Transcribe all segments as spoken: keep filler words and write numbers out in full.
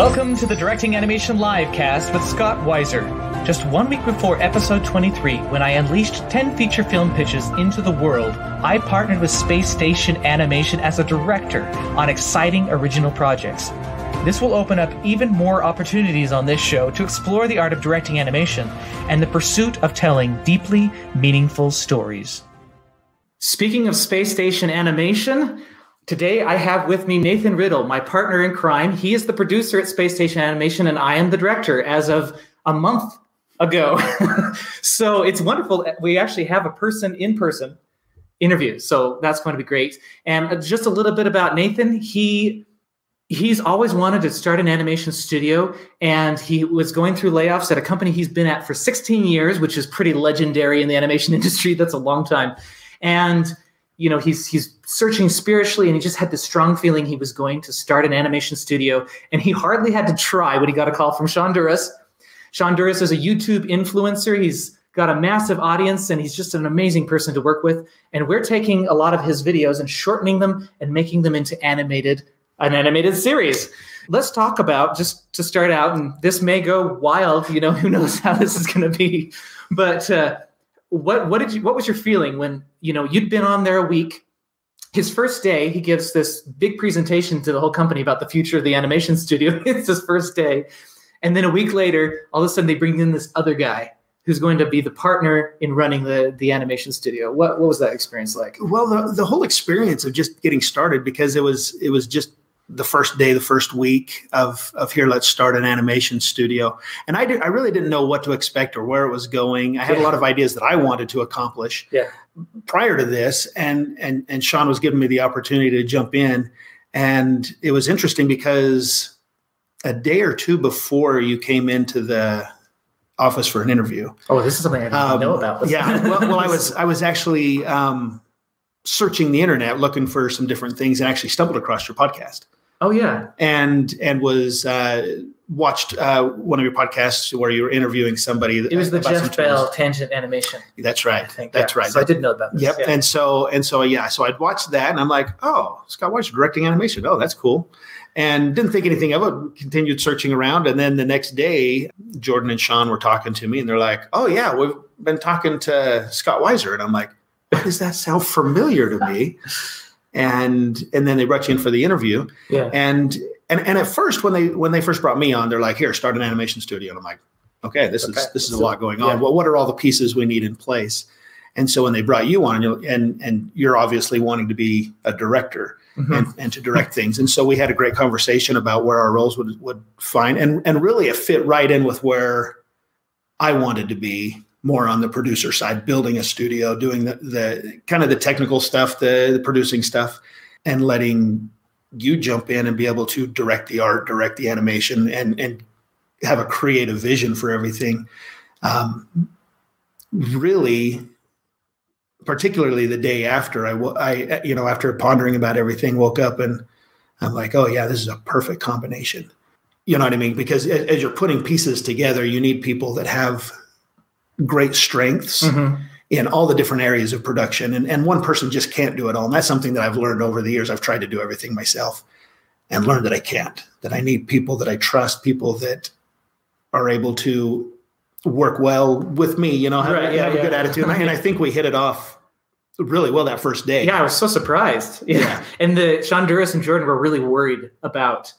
Welcome to the Directing Animation Livecast with Scott Weiser. Just one week before episode twenty-three, when I unleashed ten feature film pitches into the world, I partnered with Space Station Animation as a director on exciting original projects. This will open up even more opportunities on this show to explore the art of directing animation and the pursuit of telling deeply meaningful stories. Speaking of Space Station Animation, today I have with me Nathan Riddle, my partner in crime. He is the producer at Space Station Animation, and I am the director as of a month ago. So it's wonderful that we actually have a person in person interview. So that's going to be great. And just a little bit about Nathan. He... He's always wanted to start an animation studio, and he was going through layoffs at a company he's been at for sixteen years, which is pretty legendary in the animation industry. That's a long time. And, you know, he's he's searching spiritually, and he just had this strong feeling he was going to start an animation studio, and he hardly had to try when he got a call from Shonduras. Shonduras is a YouTube influencer. He's got a massive audience, and he's just an amazing person to work with. And we're taking a lot of his videos and shortening them and making them into animated an animated series. Let's talk about, just to start out, and this may go wild, you know, who knows how this is going to be, but uh, what what did you, what was your feeling when, you know, you'd been on there a week? His first day, he gives this big presentation to the whole company about the future of the animation studio. It's his first day. And then a week later, all of a sudden they bring in this other guy who's going to be the partner in running the the animation studio. What what was that experience like? Well, the, the whole experience of just getting started, because it was it was just the first day, the first week of, of here, let's start an animation studio. And I did, I really didn't know what to expect or where it was going. I had yeah. a lot of ideas that I wanted to accomplish yeah. prior to this. And, and, and Sean was giving me the opportunity to jump in. And it was interesting because a day or two before you came into the office for an interview. Oh, this is something I didn't um, know about. Yeah. Well, well, I was, I was actually um, searching the internet, looking for some different things, and actually stumbled across your podcast. Oh yeah, and and was uh, watched uh, one of your podcasts where you were interviewing somebody. It was the Jeff Bell Tangent Animation. That's right. I think, That's yeah. right. So I did know about this. Yep. Yeah. And so and so yeah. So I'd watched that, and I'm like, oh, Scott Weiser directing animation. Oh, that's cool. And didn't think anything of it. Continued searching around, and then the next day, Jordan and Sean were talking to me, and they're like, oh yeah, we've been talking to Scott Weiser, and I'm like, why does that sound familiar to me? And and then they brought you in for the interview. Yeah. And and and at first when they when they first brought me on, they're like, here, start an animation studio. And I'm like, okay, this okay. is this is so, a lot going on. Yeah. Well, what are all the pieces we need in place? And so when they brought you on, and and you're obviously wanting to be a director mm-hmm. and, and to direct things. And so we had a great conversation about where our roles would would find, and and really it fit right in with where I wanted to be. More on the producer side, building a studio, doing the, the kind of the technical stuff, the, the producing stuff, and letting you jump in and be able to direct the art, direct the animation, and and have a creative vision for everything. Um, really, particularly the day after, I, I, you know, after pondering about everything, woke up and I'm like, oh yeah, this is a perfect combination. You know what I mean? Because as you're putting pieces together, you need people that have great strengths mm-hmm. in all the different areas of production. And, and one person just can't do it all. And that's something that I've learned over the years. I've tried to do everything myself and learned that I can't, that I need people that I trust, people that are able to work well with me, you know, have, right, yeah, have yeah, a good yeah. attitude. And I, and I think we hit it off really well that first day. Yeah, I was so surprised. Yeah. yeah. And the Shonduras and Jordan were really worried about,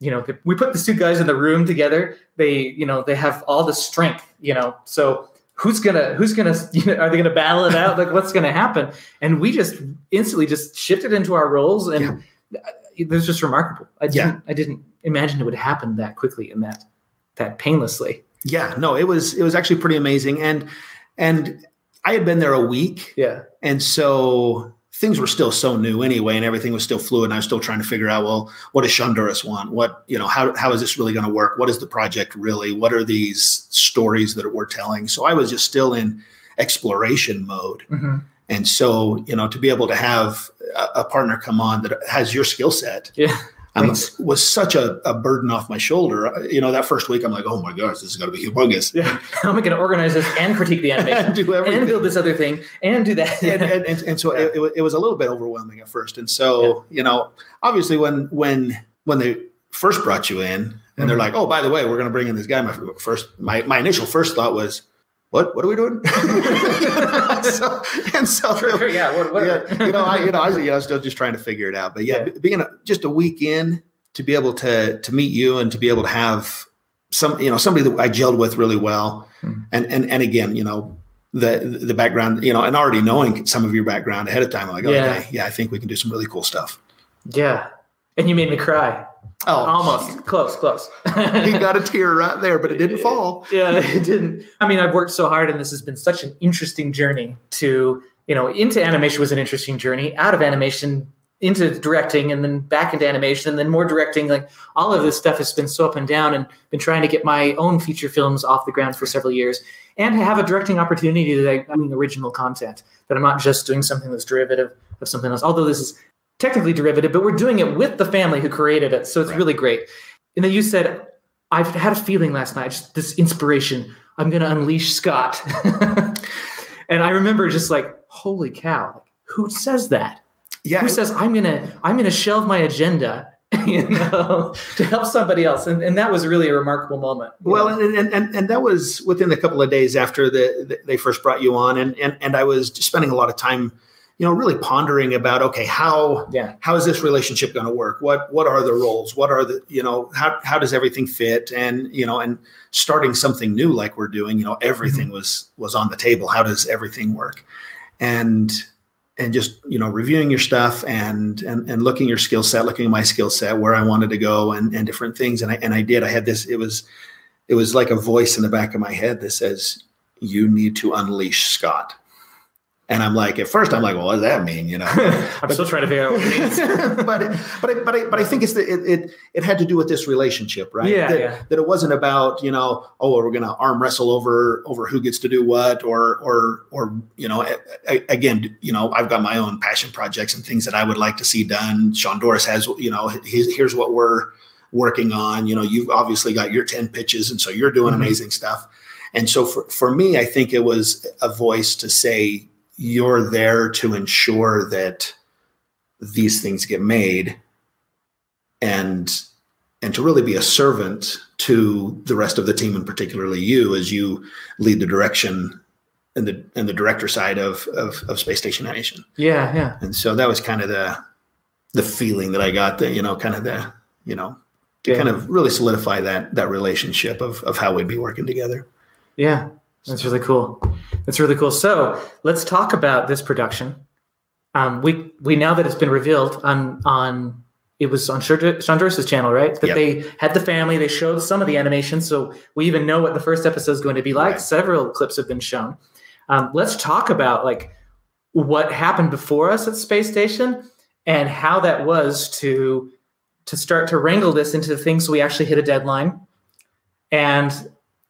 you know, we put the two guys in the room together. They, you know, they have all the strength, you know, so who's going to, who's going to, you know, are they going to battle it out? Like what's going to happen? And we just instantly just shifted into our roles. And yeah. it was just remarkable. I didn't, yeah. I didn't imagine it would happen that quickly and that, that painlessly. Yeah, no, it was, it was actually pretty amazing. And, and I had been there a week. Yeah. And so things were still so new anyway, and everything was still fluid. And I was still trying to figure out, well, what does Shonduras want? What, you know, how, how is this really going to work? What is the project really? What are these stories that we're telling? So I was just still in exploration mode. Mm-hmm. And so, you know, to be able to have a, a partner come on that has your skill set yeah. um, was such a, a burden off my shoulder. You know, that first week I'm like, oh my gosh, this is going to be humongous. Yeah. How am I going to organize this and critique the animation and, do and build this other thing and do that? and, and, and, and so yeah. it, it was a little bit overwhelming at first. And so, yeah. you know, obviously when, when, when they first brought you in, and mm-hmm. they're like, oh, by the way, we're going to bring in this guy. My first, my, my initial first thought was, what, what are we doing? so, and so, really, yeah, what, what yeah, you know, I, you know, I was, you know, still just trying to figure it out, but yeah, yeah. being a, just a week in to be able to, to meet you and to be able to have some, you know, somebody that I gelled with really well. Mm-hmm. And, and, and again, you know, the, the background, you know, and already knowing some of your background ahead of time, I'm like, oh, yeah. Okay, yeah, I think we can do some really cool stuff. Yeah. And you made me cry. Oh, almost close, close. You got a tear right there, but it didn't fall. Yeah, it didn't. I mean, I've worked so hard, and this has been such an interesting journey to, you know, into animation was an interesting journey, out of animation into directing, and then back into animation, and then more directing. Like, all of this stuff has been so up and down, and been trying to get my own feature films off the ground for several years, and to have a directing opportunity that I'm doing original content, that I'm not just doing something that's derivative of something else. Although this is technically derivative, but we're doing it with the family who created it. So it's right. really great. And then you said, I've had a feeling last night, just this inspiration, I'm going to unleash Scott. And I remember just like, holy cow, who says that? Yeah. Who says, I'm going to, I'm going to shelve my agenda, you know, to help somebody else. And, and that was really a remarkable moment. Well, and, and, and, and that was within a couple of days after the, the they first brought you on. And, and, and I was just spending a lot of time, you know, really pondering about, okay, how, yeah. how is this relationship going to work? What, what are the roles? What are the, you know, how, how does everything fit? And, you know, and starting something new, like we're doing, you know, everything mm-hmm. was, was on the table. How does everything work? And, and just, you know, reviewing your stuff and, and, and looking at your skill set, looking at my skill set, where I wanted to go and, and different things. And I, and I did, I had this, it was, it was like a voice in the back of my head that says, you need to unleash Scott. And I'm like, at first, I'm like, well, what does that mean? You know, I'm but, still trying to figure out what it means. but, it, but, it, but, it, but I think it's the, it, it it had to do with this relationship, right? Yeah, that, yeah. that it wasn't about, you know, oh, we're going to arm wrestle over over who gets to do what, or or or you know, a, a, again, you know, I've got my own passion projects and things that I would like to see done. Shonduras has, you know, his, here's what we're working on. You know, you've obviously got your ten pitches, and so you're doing mm-hmm. amazing stuff. And so for for me, I think it was a voice to say, you're there to ensure that these things get made, and and to really be a servant to the rest of the team, and particularly you as you lead the direction and the and the director side of, of of Space Station Animation. Yeah, yeah. And so that was kind of the the feeling that I got, that, you know, kind of the, you know, to yeah. kind of really solidify that that relationship of of how we'd be working together. Yeah. That's really cool. That's really cool. So let's talk about this production. Um, we we now that it's been revealed on on it was on Shonduras' channel, right? That yep. they had the family. They showed some of the animation, so we even know what the first episode is going to be like. Right. Several clips have been shown. Um, let's talk about like what happened before us at Space Station and how that was to to start to wrangle this into things. So we actually hit a deadline. And.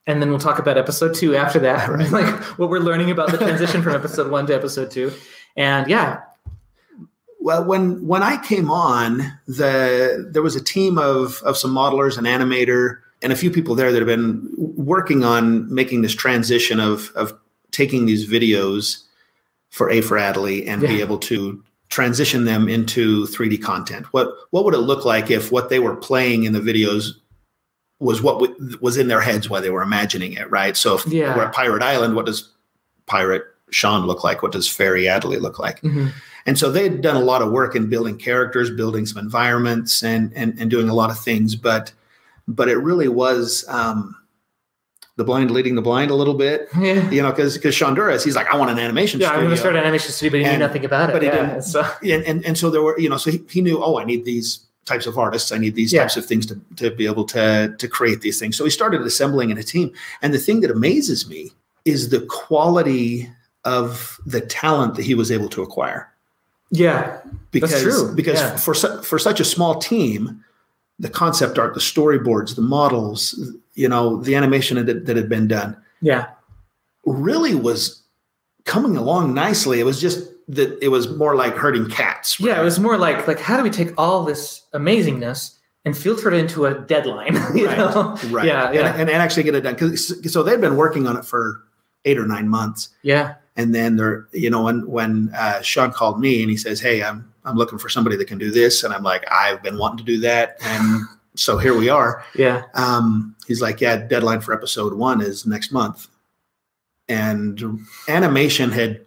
And then we'll talk about episode two after that, right. Like what we're learning about the transition from episode one to episode two. And yeah. Well, when, when I came on, the, there was a team of, of some modelers, an animator, and a few people there that have been working on making this transition of, of taking these videos for A for Adley and yeah. be able to transition them into three D content. What, what would it look like if what they were playing in the videos was what w- was in their heads while they were imagining it, right? So if yeah. we're at Pirate Island, what does Pirate Sean look like? What does Fairy Adley look like? Mm-hmm. And so they'd done a lot of work in building characters, building some environments, and and, and doing a lot of things. But but it really was um, the blind leading the blind a little bit, yeah. you know, because because Shonduras, he's like, I want an animation yeah, studio. Yeah, I'm going to start an animation studio, but he and, knew nothing about it. But he yeah, didn't. So. And, and, and so there were, you know, so he, he knew, oh, I need these types of artists. I need these yeah. types of things to, to be able to, to create these things. So we started assembling in a team. And the thing that amazes me is the quality of the talent that he was able to acquire. Yeah, because, that's true. Because yeah. for, for such a small team, the concept art, the storyboards, the models, you know, the animation that, that had been done yeah, really was coming along nicely. It was just that it was more like herding cats. Right? Yeah, it was more like, like how do we take all this amazingness and filter it into a deadline? You right, know? Right. Yeah, yeah. And, and, and actually get it done. Cause, so they've been working on it for eight or nine months. Yeah. And then they're, you know, when, when uh, Sean called me and he says, hey, I'm I'm looking for somebody that can do this. And I'm like, I've been wanting to do that. And so here we are. Yeah. Um, he's like, yeah, deadline for episode one is next month. And animation had,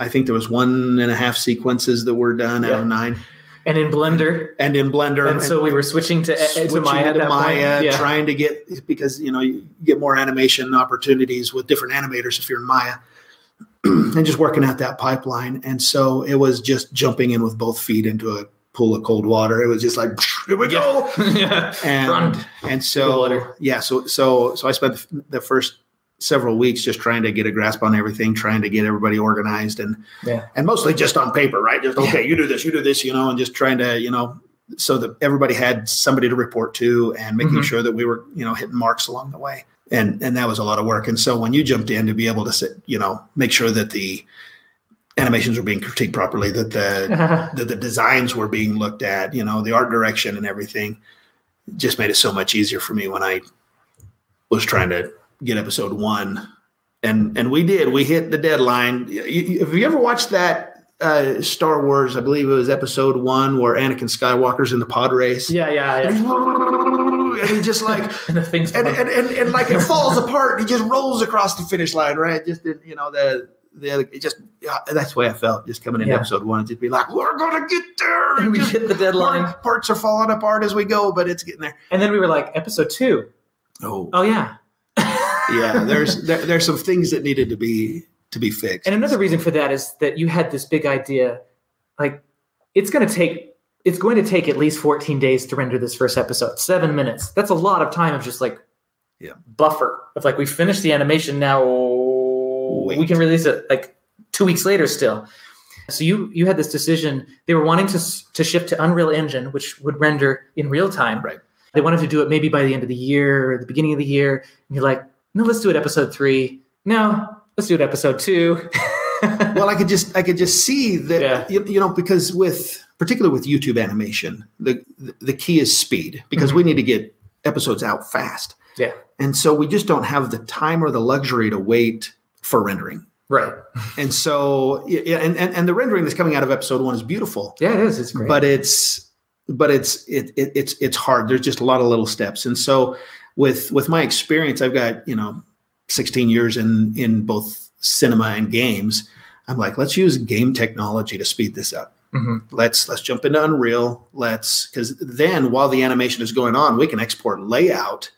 I think there was one and a half sequences that were done yeah. out of nine. And in Blender. And in Blender. And so we were switching to, switching to Maya. To Maya yeah. Trying to get, because, you know, you get more animation opportunities with different animators if you're in Maya. And just working out that pipeline. And so it was just jumping in with both feet into a pool of cold water. It was just like, here we yeah. go. yeah. And, Run. and so, yeah, so, so, so I spent the first several weeks just trying to get a grasp on everything, trying to get everybody organized and, yeah. and mostly just on paper, right? Just, okay, yeah. you do this, you do this, you know, and just trying to, you know, so that everybody had somebody to report to and making mm-hmm. sure that we were, you know, hitting marks along the way. And, and that was a lot of work. And so when you jumped in to be able to sit, you know, make sure that the animations were being critiqued properly, that the, uh-huh. that the designs were being looked at, you know, the art direction and everything, just made it so much easier for me when I was trying to get episode one. And, and we did, we hit the deadline. You, you, have you ever watched that? Uh, Star Wars, I believe it was episode one where Anakin Skywalker's in the pod race. Yeah, yeah, yeah. And he just like, and, the and, and, and, and like it falls apart. He just rolls across the finish line, right? Just, you know, the, the it just, that's the way I felt just coming in yeah. episode one. Just be like, we're going to get there. And we just hit the deadline. Part, parts are falling apart as we go, but it's getting there. And then we were like, episode two. Oh. Oh, yeah. yeah, there's there, there's some things that needed to be to be fixed. And another reason for that is that you had this big idea, like it's going to take it's going to take at least fourteen days to render this first episode, seven minutes. That's a lot of time of just like yeah. buffer of like, we finished the animation now. Wait. We can release it like two weeks later still. So you you had this decision. They were wanting to to shift to Unreal Engine, which would render in real time. Right. They wanted to do it maybe by the end of the year or the beginning of the year. And you're like, no, let's do it episode three. No, let's do it episode two. Well, I could just I could just see that, yeah. you, you know, because with, particularly with YouTube animation, the the key is speed because mm-hmm. we need to get episodes out fast. Yeah. And so we just don't have the time or the luxury to wait for rendering. Right. And so, yeah, and, and, and the rendering that's coming out of episode one is beautiful. Yeah, it is. It's great. But it's, but it's, it, it it's, it's hard. There's just a lot of little steps. And so with, with my experience, I've got, you know, sixteen years in, in both cinema and games. I'm like, let's use game technology to speed this up. Mm-hmm. Let's, let's jump into Unreal. Let's, cause then while the animation is going on, we can export layout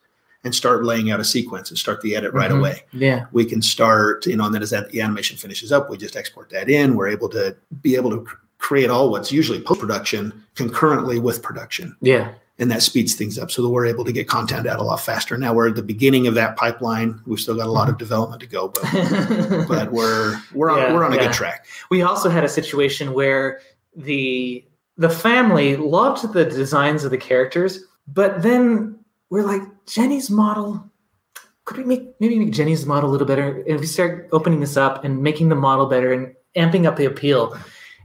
and start laying out a sequence and start the edit right mm-hmm. away. Yeah. We can start, you know, and then as that the animation finishes up, we just export that in. We're able to be able to create all what's usually post-production concurrently with production. Yeah. And that speeds things up so that we're able to get content out a lot faster. Now we're at the beginning of that pipeline. We've still got a lot of development to go, but but we're we're on yeah, we're on a yeah. good track. We also had a situation where the the family loved the designs of the characters, but then we're like, Jenny's model, could we make maybe make Jenny's model a little better? And we start opening this up and making the model better and amping up the appeal.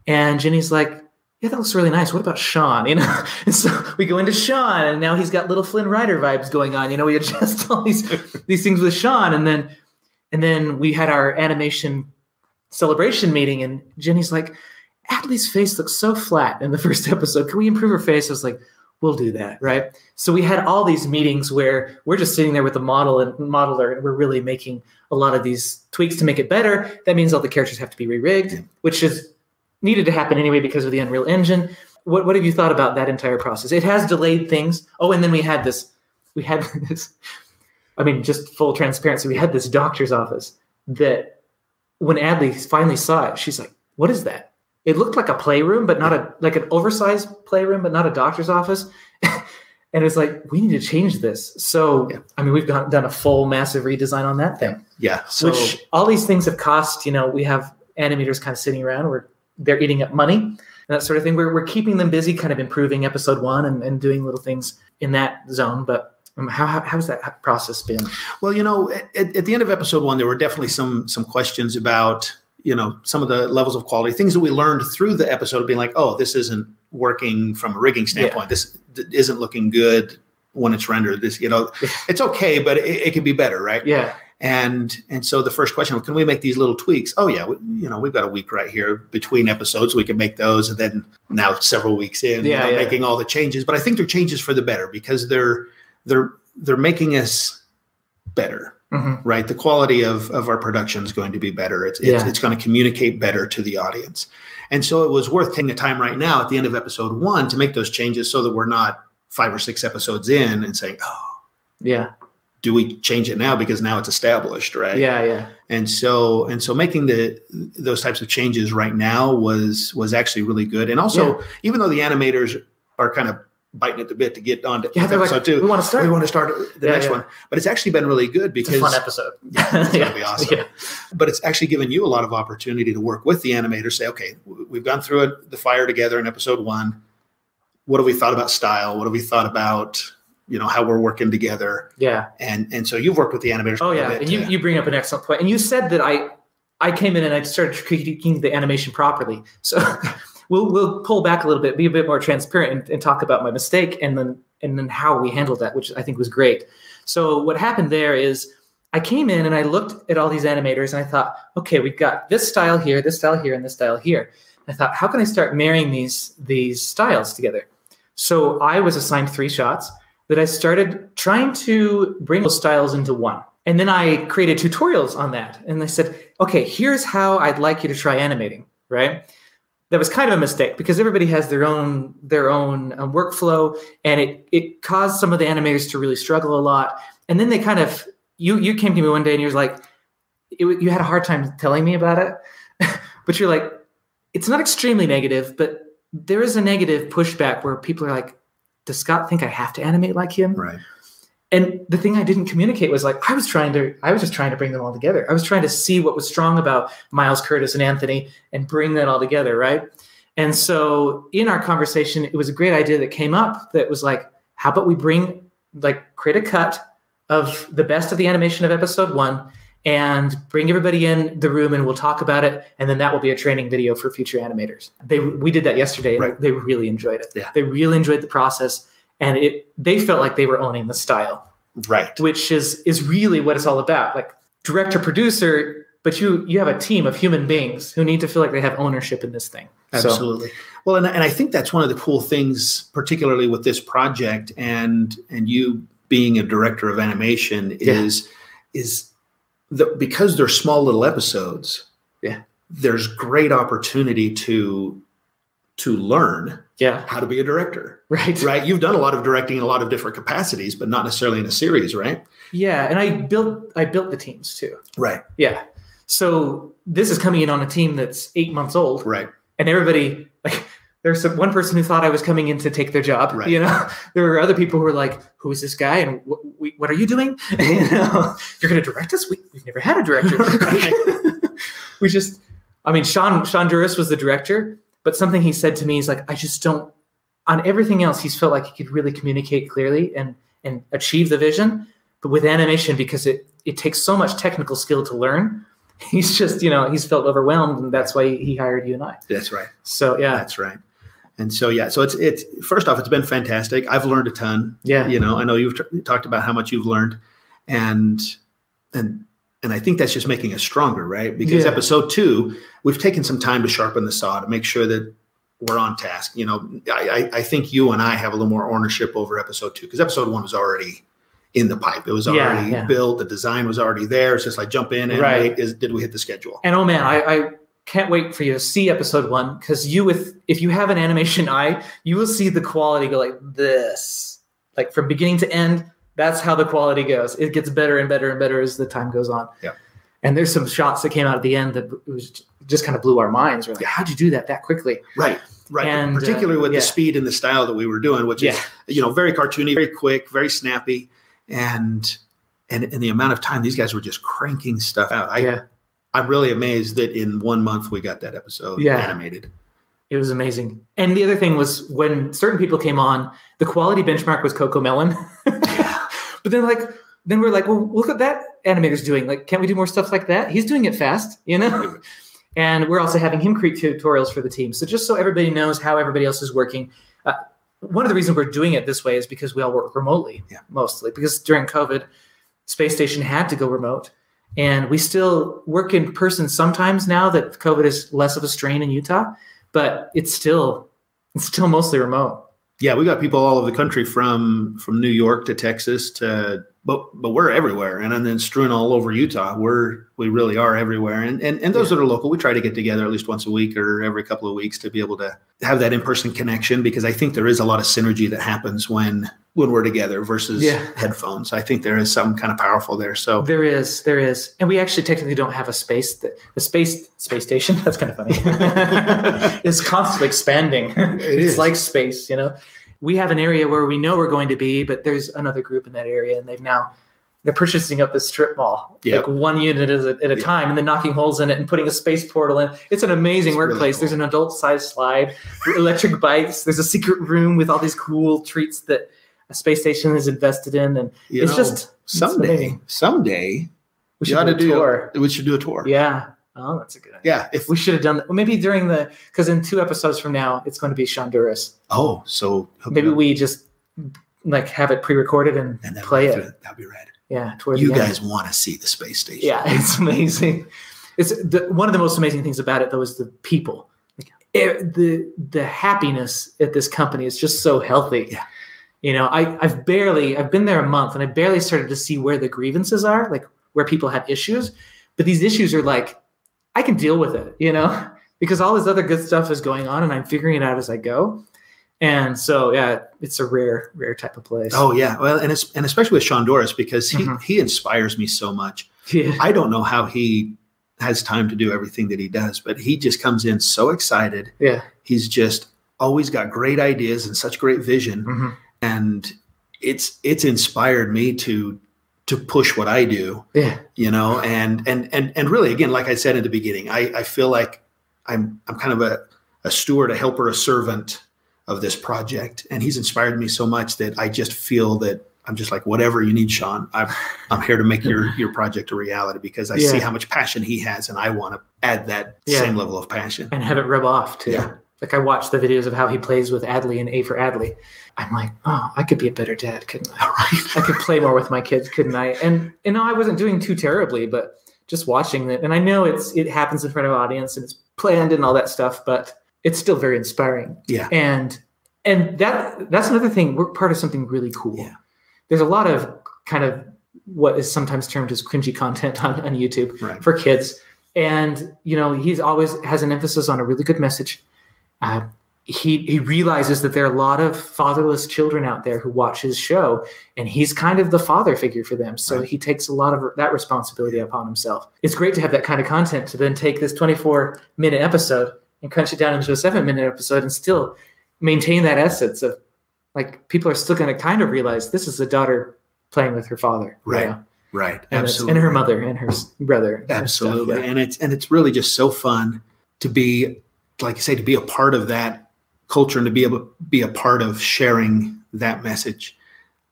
And Jenny's like, yeah, that looks really nice. What about Sean? You know, and so we go into Sean, and now he's got little Flynn Rider vibes going on. You know, we adjust all these these things with Sean, and then and then we had our animation celebration meeting, and Jenny's like, "Adley's face looks so flat in the first episode. Can we improve her face?" I was like, "We'll do that, right?" So we had all these meetings where we're just sitting there with the model and modeler, and we're really making a lot of these tweaks to make it better. That means all the characters have to be re-rigged, which is needed to happen anyway because of the Unreal Engine. What what have you thought about that entire process? It has delayed things. Oh, and then we had this, we had this, I mean, just full transparency, we had this doctor's office that when Adley finally saw it, she's like, what is that? It looked like a playroom, but not a, like an oversized playroom, but not a doctor's office. And it's like, we need to change this. So, yeah. I mean, we've got, done a full massive redesign on that thing. Yeah. So, which all these things have cost, you know, we have animators kind of sitting around, we're they're eating up money and that sort of thing. We're we're keeping them busy, kind of improving episode one and, and doing little things in that zone. But um, how, how how's that process been? Well, you know, at, at the end of episode one, there were definitely some some questions about, you know, some of the levels of quality, things that we learned through the episode, being like, oh, this isn't working from a rigging standpoint. Yeah. This th- isn't looking good when it's rendered. This, you know, it's okay, but it, it could be better, right? Yeah. And and so the first question, well, can we make these little tweaks? Oh, yeah, we, you know, we've got a week right here between episodes. We can make those. And then now several weeks in, yeah, you know, yeah. making all the changes. But I think they're changes for the better because they're they're they're making us better, mm-hmm. right? The quality of, of our production is going to be better. It's, yeah. it's, it's going to communicate better to the audience. And so it was worth taking the time right now at the end of episode one to make those changes so that we're not five or six episodes in and saying, oh, yeah. do we change it now? Because now it's established, right? Yeah, yeah. And so, and so making the those types of changes right now was was actually really good. And also, yeah. even though the animators are kind of biting at the bit to get on to yeah, episode like, two, we want to start. We want to start the yeah, next yeah. one. But it's actually been really good because it's a fun episode. Yeah, it's yeah. gonna be awesome. Yeah. But it's actually given you a lot of opportunity to work with the animators. Say, okay, we've gone through it, the fire together in episode one. What have we thought about style? What have we thought about? You know, how we're working together. Yeah. And and so you've worked with the animators. Oh, yeah. And you, you bring up an excellent point. And you said that I I came in and I started critiquing the animation properly. So we'll we'll pull back a little bit, be a bit more transparent and, and talk about my mistake and then and then how we handled that, which I think was great. So what happened there is I came in and I looked at all these animators and I thought, okay, we've got this style here, this style here, and this style here. And I thought, how can I start marrying these these styles together? So I was assigned three shots. That I started trying to bring those styles into one. And then I created tutorials on that. And I said, okay, here's how I'd like you to try animating, right? That was kind of a mistake because everybody has their own their own uh, workflow. And it it caused some of the animators to really struggle a lot. And then they kind of, you you came to me one day and you were like, it, you had a hard time telling me about it. But you're like, it's not extremely negative, but there is a negative pushback where people are like, does Scott think I have to animate like him? Right. And the thing I didn't communicate was like, I was trying to, I was just trying to bring them all together. I was trying to see what was strong about Miles Curtis and Anthony and bring that all together. Right. And so in our conversation, it was a great idea that came up that was like, how about we bring like create a cut of the best of the animation of episode one and bring everybody in the room and we'll talk about it. And then that will be a training video for future animators. They we did that yesterday. Right. And they really enjoyed it. Yeah. They really enjoyed the process. And it they felt like they were owning the style. Right. Which is is really what it's all about. Like director, producer, but you you have a team of human beings who need to feel like they have ownership in this thing. Absolutely. So. Well, and and I think that's one of the cool things, particularly with this project and and you being a director of animation is yeah. is The, because they're small little episodes, yeah. there's great opportunity to to learn yeah. how to be a director. Right. Right. You've done a lot of directing in a lot of different capacities, but not necessarily in a series, right? Yeah. And I built I built the teams too. Right. Yeah. So this is coming in on a team that's eight months old. Right. And everybody like there's some, one person who thought I was coming in to take their job. Right. You know, there were other people who were like, "Who is this guy? And wh- we, what are you doing? You know, you're going to direct us? We, we've never had a director." we just, I mean, Sean Shonduras was the director, but something he said to me is like, "I just don't." On everything else, he's felt like he could really communicate clearly and and achieve the vision, but with animation, because it it takes so much technical skill to learn. He's just, you know, he's felt overwhelmed, and that's why he hired you and I. That's right. So yeah, that's right. And so, yeah, so it's, it's, first off, it's been fantastic. I've learned a ton. Yeah. You know, I know you've t- talked about how much you've learned and, and, and I think that's just making us stronger, right? Because yeah. episode two, we've taken some time to sharpen the saw to make sure that we're on task. You know, I, I, I think you and I have a little more ownership over episode two because episode one was already in the pipe. It was already yeah, yeah. built. The design was already there. It's just like jump in and right. wait, is, did we hit the schedule? And oh man, I, I, can't wait for you to see episode one because you with if you have an animation eye, you will see the quality go like this. Like from beginning to end, that's how the quality goes. It gets better and better and better as the time goes on. Yeah. And there's some shots that came out at the end that was just kind of blew our minds. We're like, yeah. how'd you do that that quickly? Right. Right. And particularly uh, with yeah. the speed and the style that we were doing, which yeah. is, you know, very cartoony, very quick, very snappy. And and and the amount of time these guys were just cranking stuff out. I yeah. I'm really amazed that in one month we got that episode yeah. animated. It was amazing. And the other thing was when certain people came on, the quality benchmark was Coco Melon. yeah. But then like, then we're like, well, look at that animator's doing. Like, can't we do more stuff like that? He's doing it fast, you know? And we're also having him create tutorials for the team. So just so everybody knows how everybody else is working. Uh, one of the reasons we're doing it this way is because we all work remotely yeah. mostly because during COVID, Space Station had to go remote. And we still work in person sometimes now that COVID is less of a strain in Utah, but it's still it's still mostly remote. Yeah, we got people all over the country from from New York to Texas to but but we're everywhere, and, and then strewn all over Utah. We're we really are everywhere. And and and those yeah. that are local, we try to get together at least once a week or every couple of weeks to be able to have that in-person connection, because I think there is a lot of synergy that happens when when we're together versus yeah. headphones. I think there is something kind of powerful there. So there is, there is. And we actually technically don't have a space. That, the space space station, that's kind of funny, is constantly expanding. It it's is. Like space, you know. We have an area where we know we're going to be, but there's another group in that area, and they've now, they're purchasing up the strip mall, yep. like one unit at a, at a yep. time, and then knocking holes in it and putting a space portal in. It's an amazing it's workplace. Really cool. There's an adult-sized slide, electric bikes. There's a secret room with all these cool treats that a space station is invested in, and you it's know, just someday, it's someday we should do a do, tour. We should do a tour. Yeah, oh, that's a good idea. Yeah, if we should have done that, well, maybe during the because in two episodes from now it's going to be Shonduras. Oh, so maybe up. we just like have it pre-recorded and, and play it. it. That'd be rad. Yeah, you guys end. want to see the space station? Yeah, it's amazing. It's the, one of the most amazing things about it though is the people. Like, it, the the happiness at this company is just so healthy. Yeah. You know, I, I've barely, I've been there a month and I barely started to see where the grievances are, like where people have issues. But these issues are like, I can deal with it, you know, because all this other good stuff is going on and I'm figuring it out as I go. And so, yeah, it's a rare, rare type of place. Oh, yeah. Well, and it's, and especially with Shonduras, because he, mm-hmm. he inspires me so much. Yeah. I don't know how he has time to do everything that he does, but he just comes in so excited. Yeah. He's just always got great ideas and such great vision. Mm-hmm. And it's it's inspired me to to push what I do, yeah. you know, and and and and really, again, like I said in the beginning, I, I feel like I'm I'm kind of a, a steward, a helper, a servant of this project. And he's inspired me so much that I just feel that I'm just like, whatever you need, Sean, I'm, I'm here to make your, your project a reality, because I yeah. see how much passion he has. And I want to add that yeah. same level of passion. And have it rub off too. Yeah. Like I watched the videos of how he plays with Adley and A for Adley. I'm like, oh, I could be a better dad, couldn't I? Right. I could play more with my kids, couldn't I? And and no, I wasn't doing too terribly, but just watching it. And I know it's it happens in front of an audience and it's planned and all that stuff, but it's still very inspiring. Yeah. And and that that's another thing. We're part of something really cool. Yeah. There's a lot of kind of what is sometimes termed as cringy content on, on YouTube right. for kids. And you know, he's always has an emphasis on a really good message. Uh, he he realizes that there are a lot of fatherless children out there who watch his show, and he's kind of the father figure for them. So right. he takes a lot of that responsibility upon himself. It's great to have that kind of content to then take this twenty-four minute episode and crunch it down into a seven minute episode and still maintain that essence of like, people are still going to kind of realize this is a daughter playing with her father. Right. You know? Right. And absolutely. And her mother and her brother. Absolutely. And, stuff, yeah. and it's, and it's really just so fun to be, like I say, to be a part of that culture and to be able to be a part of sharing that message.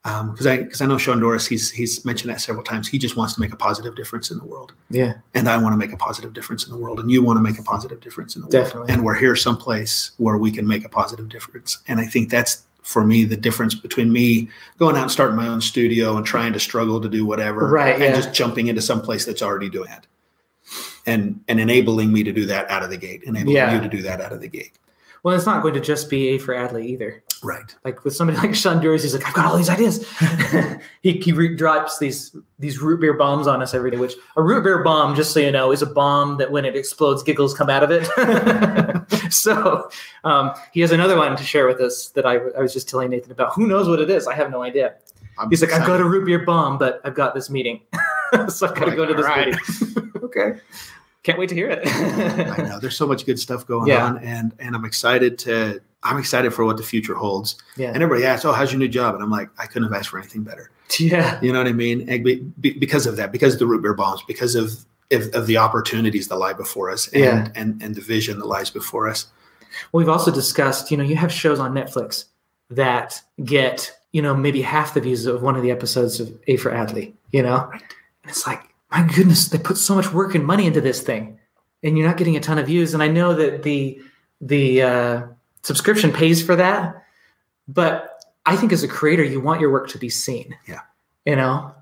Um, cause I, cause I know Shonduras, he's, he's mentioned that several times. He just wants to make a positive difference in the world. Yeah. And I want to make a positive difference in the world, and you want to make a positive difference in the Definitely. world. And we're here someplace where we can make a positive difference. And I think that's, for me, the difference between me going out and starting my own studio and trying to struggle to do whatever, right, and yeah. just jumping into someplace that's already doing it. And and enabling me to do that out of the gate, enabling yeah. you to do that out of the gate. Well, it's not going to just be A for Adley either. Right. Like with somebody like Shonduras, he's like, I've got all these ideas. he he re- drops these these root beer bombs on us every day, which a root beer bomb, just so you know, is a bomb that when it explodes, giggles come out of it. so um, he has another one to share with us that I, I was just telling Nathan about. Who knows what it is? I have no idea. I'm he's excited. Like, I've got a root beer bomb, but I've got this meeting. so I've got to go to this right. meeting. Okay. Can't wait to hear it. I know there's so much good stuff going yeah. on, and, and I'm excited to, I'm excited for what the future holds. Yeah. And everybody asks, oh, how's your new job? And I'm like, I couldn't have asked for anything better. Yeah. You know what I mean? And be, be, because of that, because of the root beer bombs, because of, if, of the opportunities that lie before us and, yeah. and, and the vision that lies before us. Well, we've also discussed, you know, you have shows on Netflix that get, you know, maybe half the views of one of the episodes of A for Adley, you know, right. and it's like, my goodness, they put so much work and money into this thing, and you're not getting a ton of views. And I know that the the uh, subscription pays for that, but I think as a creator, you want your work to be seen. Yeah, you know,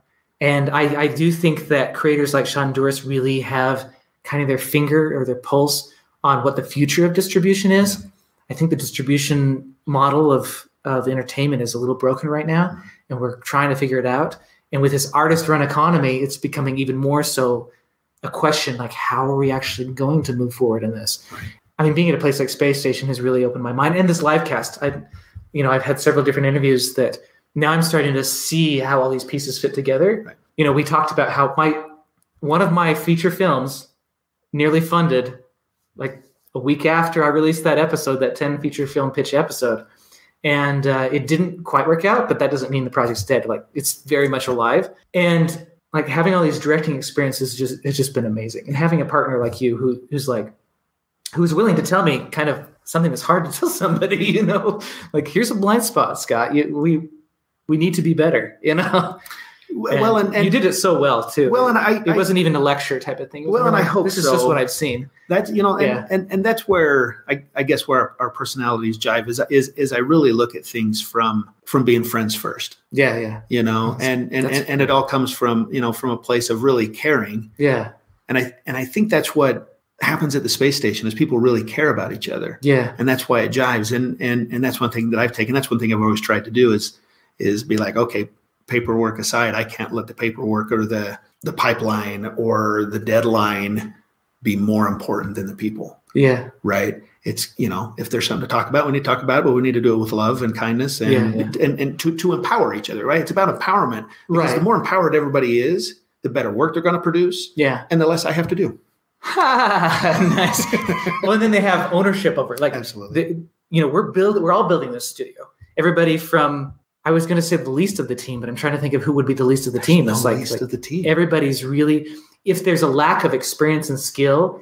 And I, I do think that creators like Shonduras really have kind of their finger or their pulse on what the future of distribution is. I think the distribution model of, of entertainment is a little broken right now, and we're trying to figure it out. And with this artist-run economy, it's becoming even more so a question, like, how are we actually going to move forward in this? Right. I mean, being at a place like Space Station has really opened my mind. And this live cast, I, you know, I've had several different interviews that now I'm starting to see how all these pieces fit together. Right. You know, we talked about how my one of my feature films nearly funded, like a week after I released that episode, that ten feature film pitch episode. And uh, it didn't quite work out, but that doesn't mean the project's dead. Like, it's very much alive. And like having all these directing experiences just has just been amazing. And having a partner like you who who's like, who's willing to tell me kind of something that's hard to tell somebody, you know, like, here's a blind spot, Scott. You, we we need to be better, you know. And well, and, and you did it so well too. Well, and I, it I, wasn't even a lecture type of thing. Well, and like, I hope this so. This is just what I've seen. That's, you know, and, yeah. and, and that's where I, I guess where our, our personalities jive is, is, is I really look at things from, from being friends first. Yeah. Yeah. You know, that's, and, and, and, and it all comes from, you know, from a place of really caring. Yeah. And I, and I think that's what happens at the space station is people really care about each other. Yeah. And that's why it jives. And, and, and that's one thing that I've taken. That's one thing I've always tried to do is, is be like, okay, paperwork aside, I can't let the paperwork or the, the pipeline or the deadline be more important than the people. Yeah. Right. It's, you know, if there's something to talk about, we need to talk about it, but we need to do it with love and kindness and, yeah, yeah. and, and to, to empower each other. Right. It's about empowerment. Because right. The more empowered everybody is, the better work they're going to produce. Yeah. And the less I have to do. Nice. Well, and then they have ownership over it. Like, absolutely. The, you know, we're build, we're all building this studio. Everybody from, I was going to say the least of the team, but I'm trying to think of who would be the least of the there's team. No it's like, least like of the team. Everybody's really, if there's a lack of experience and skill,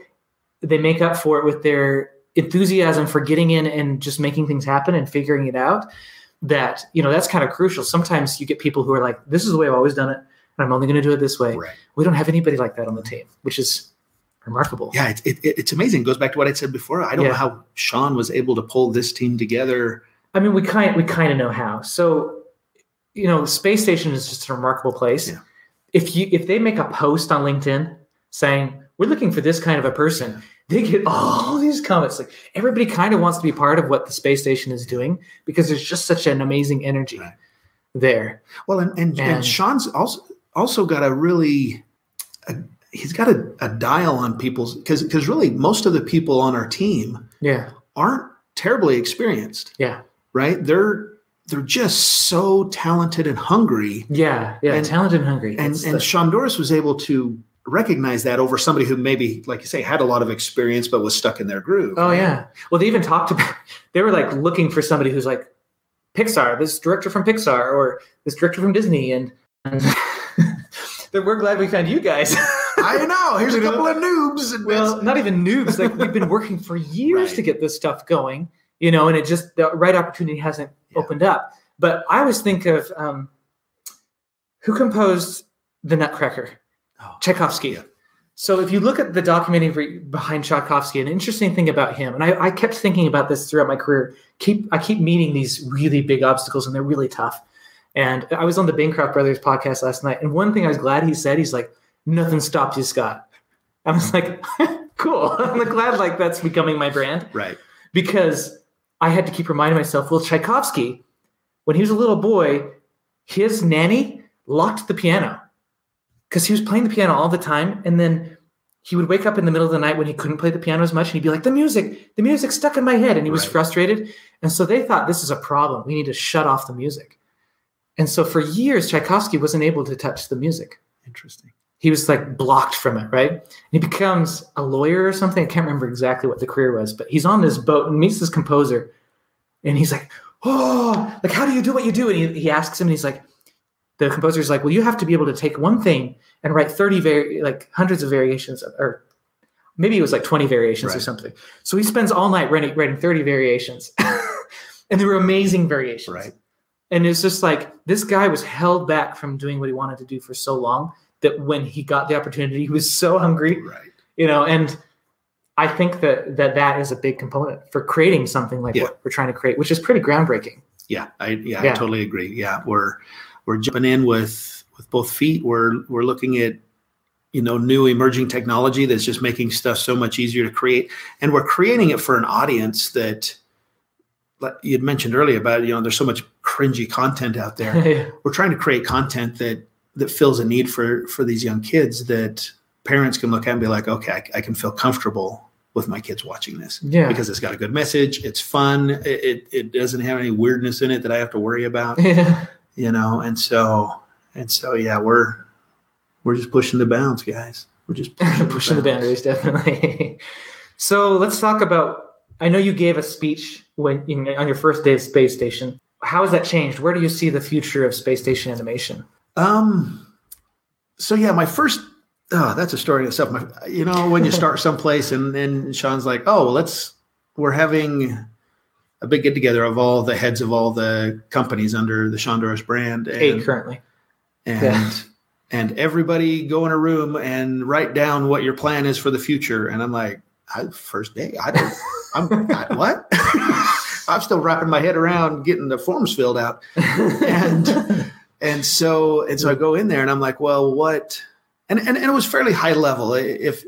they make up for it with their enthusiasm for getting in and just making things happen and figuring it out. That, you know, that's kind of crucial. Sometimes you get people who are like, this is the way I've always done it, and I'm only going to do it this way. Right. We don't have anybody like that on the team, which is remarkable. Yeah, it, it, it's amazing. It goes back to what I said before. I don't yeah. know how Sean was able to pull this team together. I mean, we kind we kind of know how. So, you know, Space Station is just a remarkable place. Yeah. If you if they make a post on LinkedIn saying we're looking for this kind of a person, yeah. they get all these comments. Like, everybody kind of wants to be part of what the Space Station is doing because there's just such an amazing energy right. there. Well, and and, and and Sean's also also got a really a, he's got a, a dial on people's because because really most of the people on our team yeah. aren't terribly experienced. Yeah. Right, they're they're just so talented and hungry. Yeah, yeah, and, talented and hungry. And, and the... Shonduras was able to recognize that over somebody who maybe, like you say, had a lot of experience but was stuck in their groove. Oh right? yeah. Well, they even talked about they were like looking for somebody who's like Pixar, this director from Pixar, or this director from Disney, and, and we're glad we found you guys. I know. Here's a couple of noobs. And well, not even noobs. Like, we've been working for years right. to get this stuff going. You know, and it just, the right opportunity hasn't yeah. opened up. But I always think of um, who composed the Nutcracker? Oh, Tchaikovsky. Yeah. So if you look at the documentary behind Tchaikovsky, an interesting thing about him, and I, I kept thinking about this throughout my career, keep I keep meeting these really big obstacles, and they're really tough. And I was on the Bancroft Brothers podcast last night, and one thing I was glad he said, he's like, nothing stopped you, Scott. I was like, cool. I'm glad, like, that's becoming my brand. Right. Because I had to keep reminding myself, well, Tchaikovsky, when he was a little boy, his nanny locked the piano because he was playing the piano all the time. And then he would wake up in the middle of the night when he couldn't play the piano as much. And he'd be like, the music, the music stuck in my head. And he was right. frustrated. And so they thought, this is a problem. We need to shut off the music. And so for years, Tchaikovsky wasn't able to touch the music. Interesting. He was like blocked from it, right? And he becomes a lawyer or something. I can't remember exactly what the career was, but he's on this boat and meets this composer. And he's like, oh, like, how do you do what you do? And he, he asks him, and he's like, the composer's like, well, you have to be able to take one thing and write thirty, vari- like hundreds of variations, of, or maybe it was like twenty variations right. or something. So he spends all night writing, writing thirty variations. And they were amazing variations. Right. And it's just like, this guy was held back from doing what he wanted to do for so long. That when he got the opportunity, he was so hungry, right. you know, and I think that, that that is a big component for creating something like yeah. what we're trying to create, which is pretty groundbreaking. Yeah. I, yeah, yeah. I totally agree. Yeah. We're, we're jumping in with, with both feet, we're we're looking at, you know, new emerging technology that's just making stuff so much easier to create. And we're creating it for an audience that, like you'd mentioned earlier about, you know, there's so much cringy content out there. We're trying to create content that that fills a need for for these young kids that parents can look at and be like, okay, I, I can feel comfortable with my kids watching this. Yeah. Because it's got a good message. It's fun. It, it it doesn't have any weirdness in it that I have to worry about. Yeah. You know, and so and so yeah, we're we're just pushing the bounds, guys. We're just pushing, pushing the, bounds. the boundaries, definitely. So let's talk about, I know you gave a speech when in, on your first day of Space Station. How has that changed? Where do you see the future of Space Station Animation? Um so yeah, my first Oh, that's a story in itself. My, you know, when you start someplace and then Sean's like, oh, well, let's, we're having a big get together of all the heads of all the companies under the Shonduras brand. And, Eight currently. And, yeah. and everybody go in a room and write down what your plan is for the future. And I'm like, I, first day, I don't, I'm I, what? I'm still wrapping my head around getting the forms filled out. And, and so, and so I go in there and I'm like, well, what? And, and and it was fairly high level. If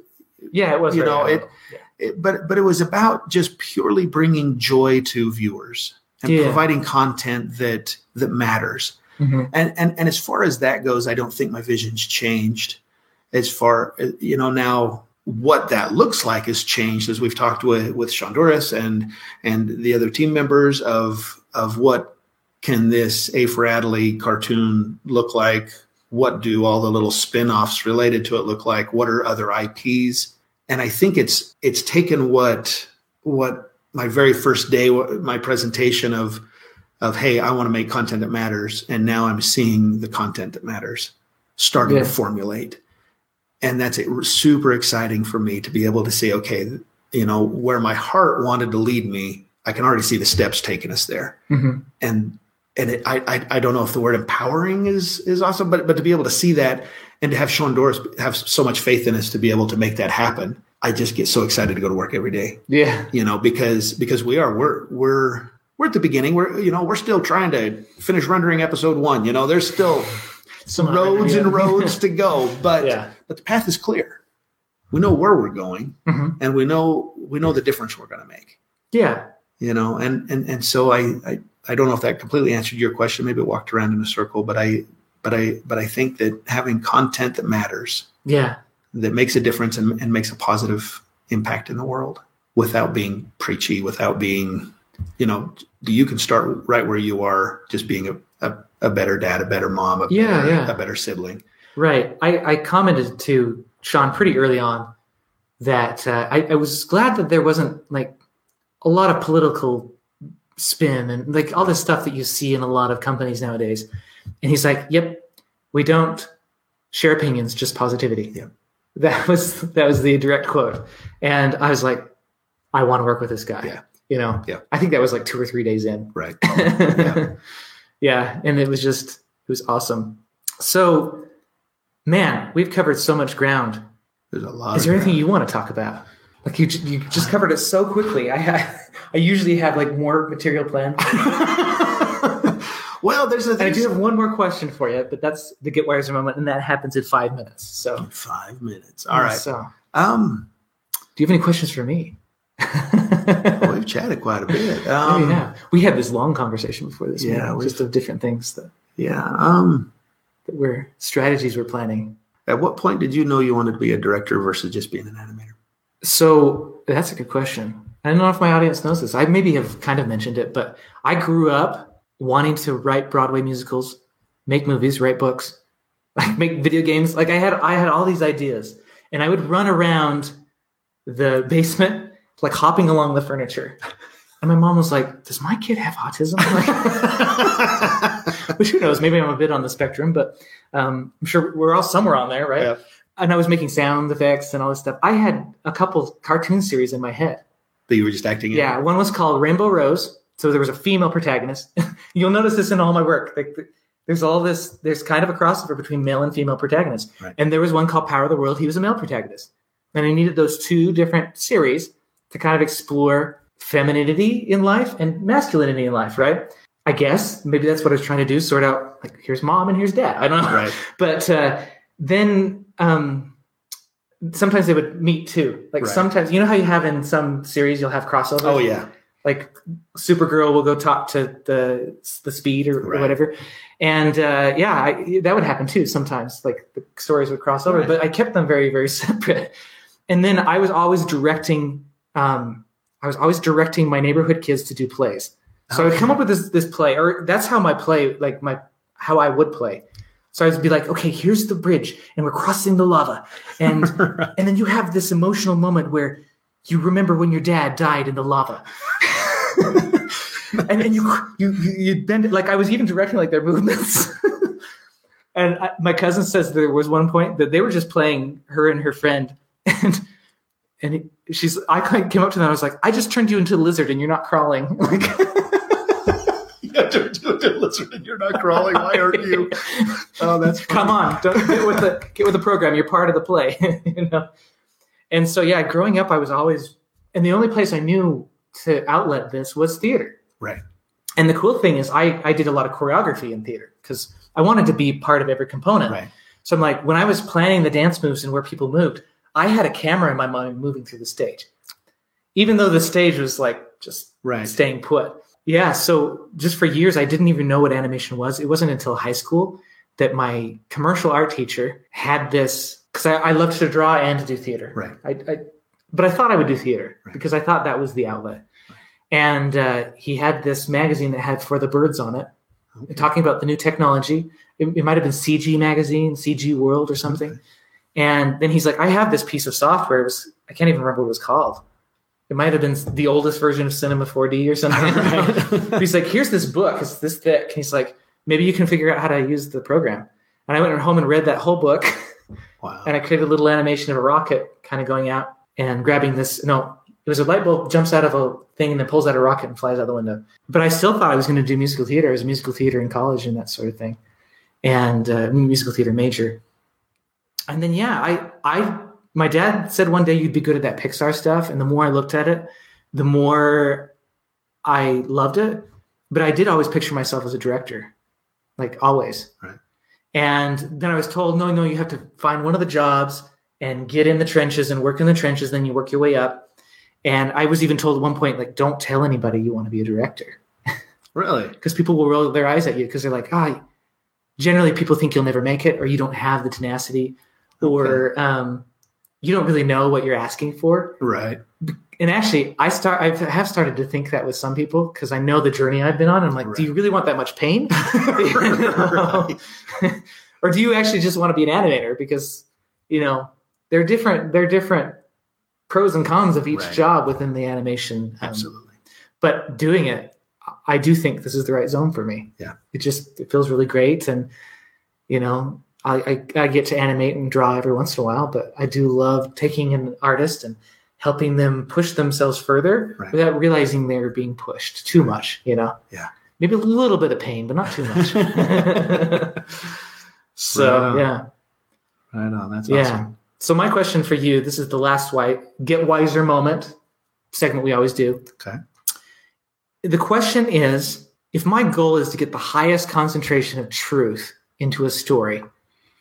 yeah, it was you know it, yeah. it, but but it was about just purely bringing joy to viewers and yeah. providing content that that matters. Mm-hmm. And and and as far as that goes, I don't think my vision's changed. As far you know now, what that looks like has changed as we've talked with with Shonduras and and the other team members of of what can this A for Adley cartoon look like. What do all the little spin-offs related to it look like? What are other I Ps? And I think it's it's taken what what my very first day, my presentation of of hey, I want to make content that matters, and now I'm seeing the content that matters starting yeah. to formulate, and that's it, super exciting for me to be able to see. Okay, you know where my heart wanted to lead me, I can already see the steps taking us there, mm-hmm. and. And it, I, I I don't know if the word empowering is is awesome, but but to be able to see that and to have Shonduras have so much faith in us to be able to make that happen, I just get so excited to go to work every day. Yeah, you know because because we are we're we're we're at the beginning. We're you know we're still trying to finish rendering episode one. You know there's still some roads and roads to go, but yeah. but the path is clear. We know where we're going, mm-hmm. and we know we know the difference we're going to make. Yeah, you know, and and and so I. I I don't know if that completely answered your question. Maybe it walked around in a circle, but I, but I, but I think that having content that matters, yeah, that makes a difference and, and makes a positive impact in the world without being preachy, without being, you know, you can start right where you are, just being a, a, a better dad, a better mom, a, yeah, better, yeah. a better sibling. Right. I, I commented to Sean pretty early on that uh, I, I was glad that there wasn't like a lot of political spin and like all this stuff that you see in a lot of companies nowadays. And he's like, yep, we don't share opinions, just positivity. Yeah. That was, that was the direct quote. And I was like, I want to work with this guy. Yeah. You know, yeah. I think that was like two or three days in. Right. Yeah. yeah. And it was just, it was awesome. So man, we've covered so much ground. There's a lot. Is there anything ground. you want to talk about? Like you, you just covered it so quickly. I I usually have like more material planned. well, there's a. Thing. I do have one more question for you, but that's the Get Weiser moment, and that happens in five minutes. So five minutes. All right. So, um, do you have any questions for me? well, we've chatted quite a bit. Um, oh, yeah, we had this long conversation before this. Yeah, meeting, just of different things that. Yeah. Um, that we're strategies we're planning. At what point did you know you wanted to be a director versus just being an animator? So that's a good question. I don't know if my audience knows this. I maybe have kind of mentioned it, but I grew up wanting to write Broadway musicals, make movies, write books, like make video games. Like I had, I had all these ideas, and I would run around the basement, like hopping along the furniture. And my mom was like, "Does my kid have autism?" Like, which who knows? Maybe I'm a bit on the spectrum, but um, I'm sure we're all somewhere on there, right? Yeah. And I was making sound effects and all this stuff. I had a couple cartoon series in my head. That you were just acting in? Yeah. One was called Rainbow Rose. So there was a female protagonist. You'll notice this in all my work. Like, there's all this, there's kind of a crossover between male and female protagonists. Right. And there was one called Power of the World. He was a male protagonist. And I needed those two different series to kind of explore femininity in life and masculinity in life, right? I guess maybe that's what I was trying to do, sort out, like, here's mom and here's dad. I don't know. Right. But uh, then um, sometimes they would meet too. Like right. sometimes, you know how you have in some series, you'll have crossover. Oh, yeah. Like Supergirl will go talk to the the Speed or, right. or whatever. And uh, yeah, I, that would happen too sometimes. Like the stories would cross over, right. but I kept them very, very separate. And then I was always directing um, I was always directing my neighborhood kids to do plays. So I would come up with this this play, or that's how my play, like my how I would play. So I would be like, okay, here's the bridge, and we're crossing the lava, and right. and then you have this emotional moment where you remember when your dad died in the lava, and then you you you bend it. Like I was even directing like their movements. And I, my cousin says there was one point that they were just playing her and her friend, and. And she's, I came up to them. I was like, I just turned you into a lizard, and you're not crawling. Like, you turned you into a lizard, and you're not crawling. Why aren't you? Oh, that's funny. Come on, don't get with the get with the program. You're part of the play, you know. And so, yeah, growing up, I was always, and the only place I knew to outlet this was theater. Right. And the cool thing is, I I did a lot of choreography in theater because I wanted to be part of every component. Right. So I'm like, when I was planning the dance moves and where people moved. I had a camera in my mind moving through the stage, even though the stage was like just right. staying put. Yeah. So just for years, I didn't even know what animation was. It wasn't until high school that my commercial art teacher had this, because I, I loved to draw and to do theater. Right. I, I, but I thought I would do theater right. because I thought that was the outlet. Right. And uh, he had this magazine that had For the Birds on it, okay. talking about the new technology. It, it might've been C G Magazine, C G World or something. Okay. And then he's like, I have this piece of software. It was, I can't even remember what it was called. It might have been the oldest version of Cinema four D or something. But he's like, here's this book. It's this thick. And he's like, maybe you can figure out how to use the program. And I went home and read that whole book. Wow. And I created a little animation of a rocket kind of going out and grabbing this. No, it was a light bulb, jumps out of a thing and then pulls out a rocket and flies out the window. But I still thought I was going to do musical theater. I was musical theater in college and that sort of thing. And uh, musical theater major. And then, yeah, I, I, my dad said one day you'd be good at that Pixar stuff. And the more I looked at it, the more I loved it. But I did always picture myself as a director, like always. Right. And then I was told, no, no, you have to find one of the jobs and get in the trenches and work in the trenches. Then you work your way up. And I was even told at one point, like, don't tell anybody you want to be a director. Really? Because people will roll their eyes at you because they're like, ah, oh, generally people think you'll never make it or you don't have the tenacity. Okay. Or um, you don't really know what you're asking for. Right. And actually, I start. I have started to think that with some people because I know the journey I've been on. I'm like, right. do you really want that much pain? Or do you actually just want to be an animator? Because, you know, they're different. They're different pros and cons of each right. job within the animation. Um, Absolutely. But doing it, I do think this is the right zone for me. Yeah. It just it feels really great. And, you know, I, I, I get to animate and draw every once in a while, but I do love taking an artist and helping them push themselves further right. without realizing they're being pushed too much, you know? Yeah. Maybe a little bit of pain, but not too much. So, right yeah. Right on. That's yeah. awesome. So my question for you, this is the last why, Get Wiser moment segment we always do. Okay. The question is, if my goal is to get the highest concentration of truth into a story,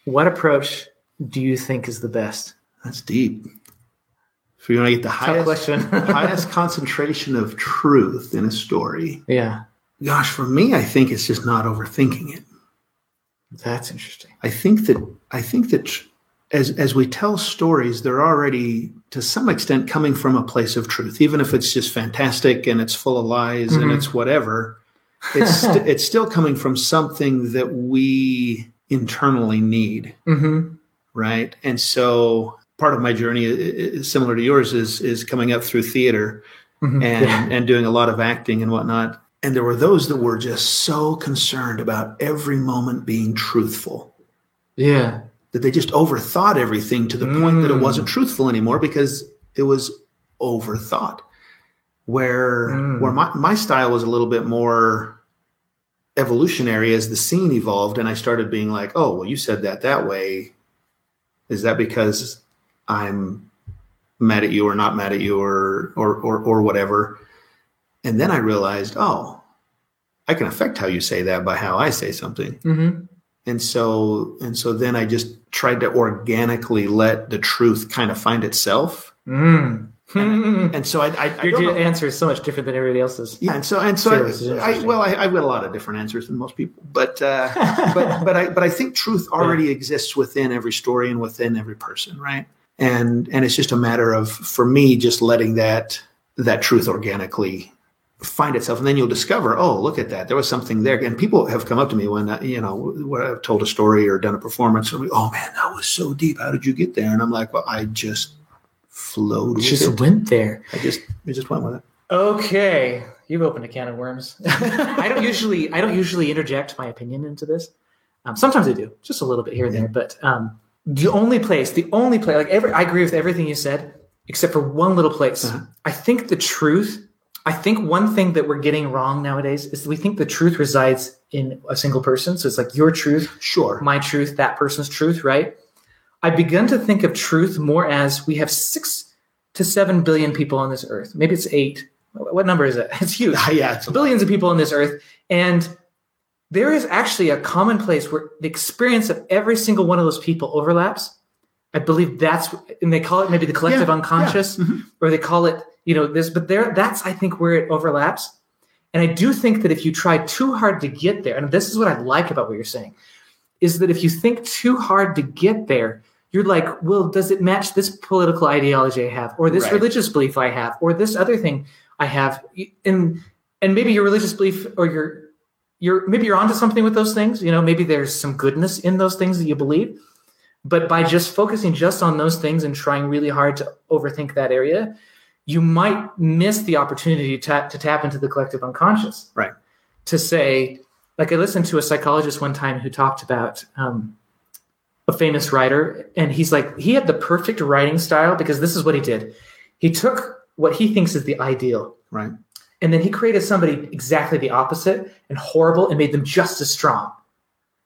what approach do you think is the best? That's deep. If you're going to get the highest, highest concentration of truth in a story. Yeah. Gosh, for me, I think it's just not overthinking it. That's interesting. I think that I think that as as we tell stories, they're already to some extent coming from a place of truth, even if it's just fantastic and it's full of lies mm-hmm. and it's whatever. It's st- it's still coming from something that we internally need. Mm-hmm. Right. And so part of my journey is similar to yours is, is coming up through theater mm-hmm. and, yeah. and doing a lot of acting and whatnot. And there were those that were just so concerned about every moment being truthful. Yeah. That they just overthought everything to the mm. point that it wasn't truthful anymore because it was overthought. Where, mm. where my, my style was a little bit more evolutionary as the scene evolved, and I started being like, oh, well, you said that that way. Is that because I'm mad at you or not mad at you or or or, or whatever? And then I realized, oh, I can affect how you say that by how I say something. Mm-hmm. And so, and so then I just tried to organically let the truth kind of find itself. Mm. And, I, and so I, I, I your don't answer is so much different than everybody else's. Yeah, and so and so I, I well, I, I've got a lot of different answers than most people, but uh, but but I but I think truth already yeah. exists within every story and within every person, right? And and it's just a matter of, for me, just letting that that truth organically find itself, and then you'll discover, oh, look at that, there was something there. And people have come up to me when I, you know when I've told a story or done a performance, and oh man, that was so deep. How did you get there? And I'm like, well, I just. Flowed with just it. Went there. I just I just went with it. Okay. You've opened a can of worms. I don't usually I don't usually interject my opinion into this. Um, sometimes I do, just a little bit here and yeah. there. But um, the only place, the only place, like every I agree with everything you said, except for one little place. Uh-huh. I think the truth, I think one thing that we're getting wrong nowadays is we think the truth resides in a single person. So it's like your truth, sure, my truth, that person's truth, right? I've begun to think of truth more as we have six to seven billion people on this earth. Maybe it's eight. What number is it? It's huge. Yeah, it's billions of people on this earth. And there is actually a common place where the experience of every single one of those people overlaps. I believe that's, and they call it maybe the collective yeah, unconscious, yeah. Mm-hmm. or they call it, you know, this, but there, that's, I think, where it overlaps. And I do think that if you try too hard to get there, and this is what I like about what you're saying, is that if you think too hard to get there, you're like, well, does it match this political ideology I have, or this right. religious belief I have, or this other thing I have? And and maybe your religious belief or your your maybe you're onto something with those things. You know, maybe there's some goodness in those things that you believe. But by just focusing just on those things and trying really hard to overthink that area, you might miss the opportunity to tap, to tap into the collective unconscious. Right. To say, like I listened to a psychologist one time who talked about um, a famous writer, and he's like, he had the perfect writing style because this is what he did. He took what he thinks is the ideal. Right. And then he created somebody exactly the opposite and horrible and made them just as strong.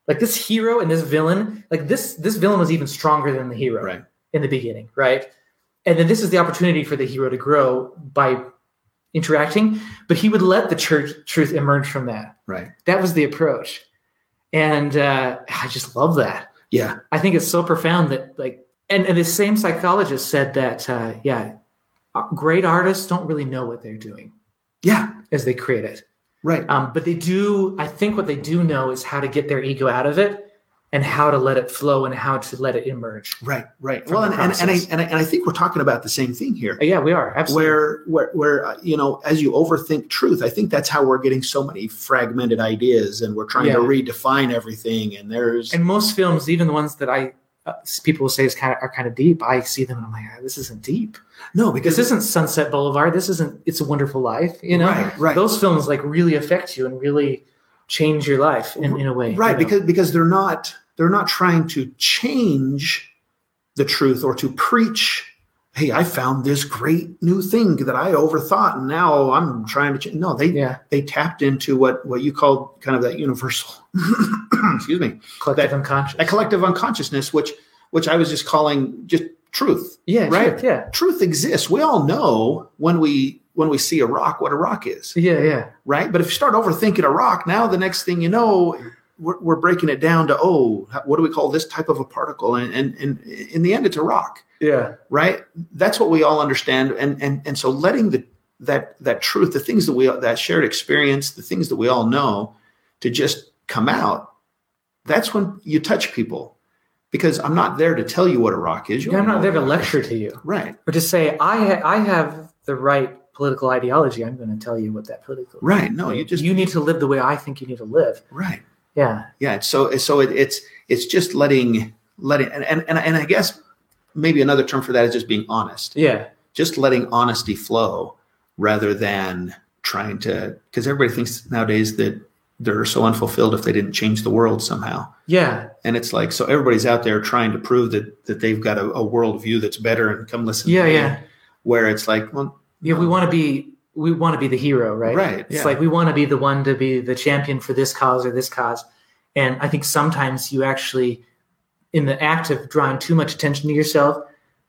Like this hero and this villain, like this, this villain was even stronger than the hero right. in the beginning. Right. And then this is the opportunity for the hero to grow by interacting, but he would let the church truth emerge from that. Right. That was the approach. And uh, I just love that. Yeah, I think it's so profound that like, and, and the same psychologist said that, uh, yeah, great artists don't really know what they're doing. Yeah. As they create it. Right. Um, but they do, I think what they do know is how to get their ego out of it and how to let it flow and how to let it emerge. Right. Right. Well, and, and, and, I, and I, and I think we're talking about the same thing here. Yeah, we are. Absolutely. Where, where, where, you know, as you overthink truth, I think that's how we're getting so many fragmented ideas, and we're trying yeah. to redefine everything. And there's, and most films, even the ones that I, uh, people will say is kind of, are kind of deep. I see them and I'm like, oh, this isn't deep. No, because this isn't Sunset Boulevard. This isn't, It's a Wonderful Life. You know, right, right. Those films like really affect you and really change your life in, in a way. Right. You know? Because, because they're not, they're not trying to change the truth or to preach, hey, I found this great new thing that I overthought, and now I'm trying to change. No, they yeah. they tapped into what, what you called kind of that universal, excuse me, collective that, unconscious, that collective unconsciousness, which which I was just calling just truth. Yeah, right. Truth, yeah, truth exists. We all know when we when we see a rock, what a rock is. Yeah, yeah, right. But if you start overthinking a rock, now the next thing you know, we're, we're breaking it down to, oh, what do we call this type of a particle? And and, and in the end, it's a rock. Yeah. Right. That's what we all understand. And, and, and so letting the, that, that truth, the things that we, that shared experience, the things that we all know to just come out, that's when you touch people, because I'm not there to tell you what a rock is. You yeah, I'm not there to lecture to you. Right. Or to say, I, ha- I have the right political ideology. I'm going to tell you what that political. Right. No, you just, you need to live the way I think you need to live. Right. Yeah. Yeah. So, so it, it's, it's just letting, letting, and, and, and, and I guess, maybe another term for that is just being honest. Yeah. Just letting honesty flow rather than trying to, because everybody thinks nowadays that they're so unfulfilled if they didn't change the world somehow. Yeah. And it's like, so everybody's out there trying to prove that that they've got a, a worldview that's better and come listen. Yeah. To yeah. Me, where it's like, well, yeah, we want to be, we want to be the hero, right? Right. It's yeah. like, we want to be the one to be the champion for this cause or this cause. And I think sometimes you actually, in the act of drawing too much attention to yourself,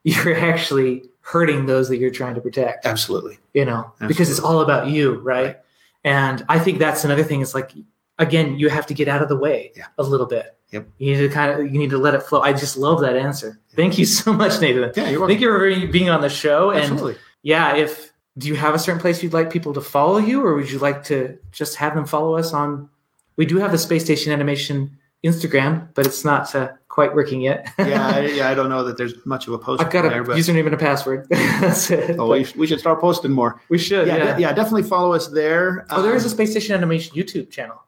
you're actually hurting those that you're trying to protect. Absolutely. You know, Absolutely. Because it's all about you, right? right? And I think that's another thing. It's like, again, you have to get out of the way yeah. a little bit. Yep. You need to kind of, you need to let it flow. I just love that answer. Yep. Thank you so much, Nathan. Yeah, you're welcome. Thank you for being on the show. Absolutely. And yeah, if do you have a certain place you'd like people to follow you, or would you like to just have them follow us on? We do have the Space Station Animation Instagram, but it's not uh, quite working yet. yeah, I, yeah, I don't know that there's much of a post. I've got there, a but... username and a password. That's it. Oh, we, we should start posting more. We should. Yeah, yeah, de- yeah definitely follow us there. Oh, um, there is a Space Station Animation YouTube channel.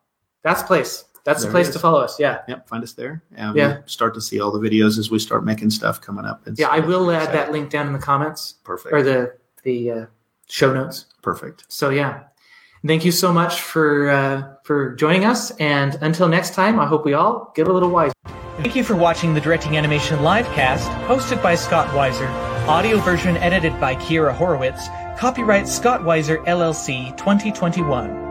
That's the place. That's the place to follow us. Yeah. Yep. Find us there. And yeah. We'll start to see all the videos as we start making stuff coming up. It's, yeah, I will add exciting. that link down in the comments. Perfect. Or the the uh, show notes. Perfect. So yeah. Thank you so much for uh, for joining us. And until next time, I hope we all get a little wiser. Thank you for watching the Directing Animation Livecast, hosted by Scott Weiser. Audio version edited by Kiera Horowitz. Copyright Scott Weiser, L L C, twenty twenty-one.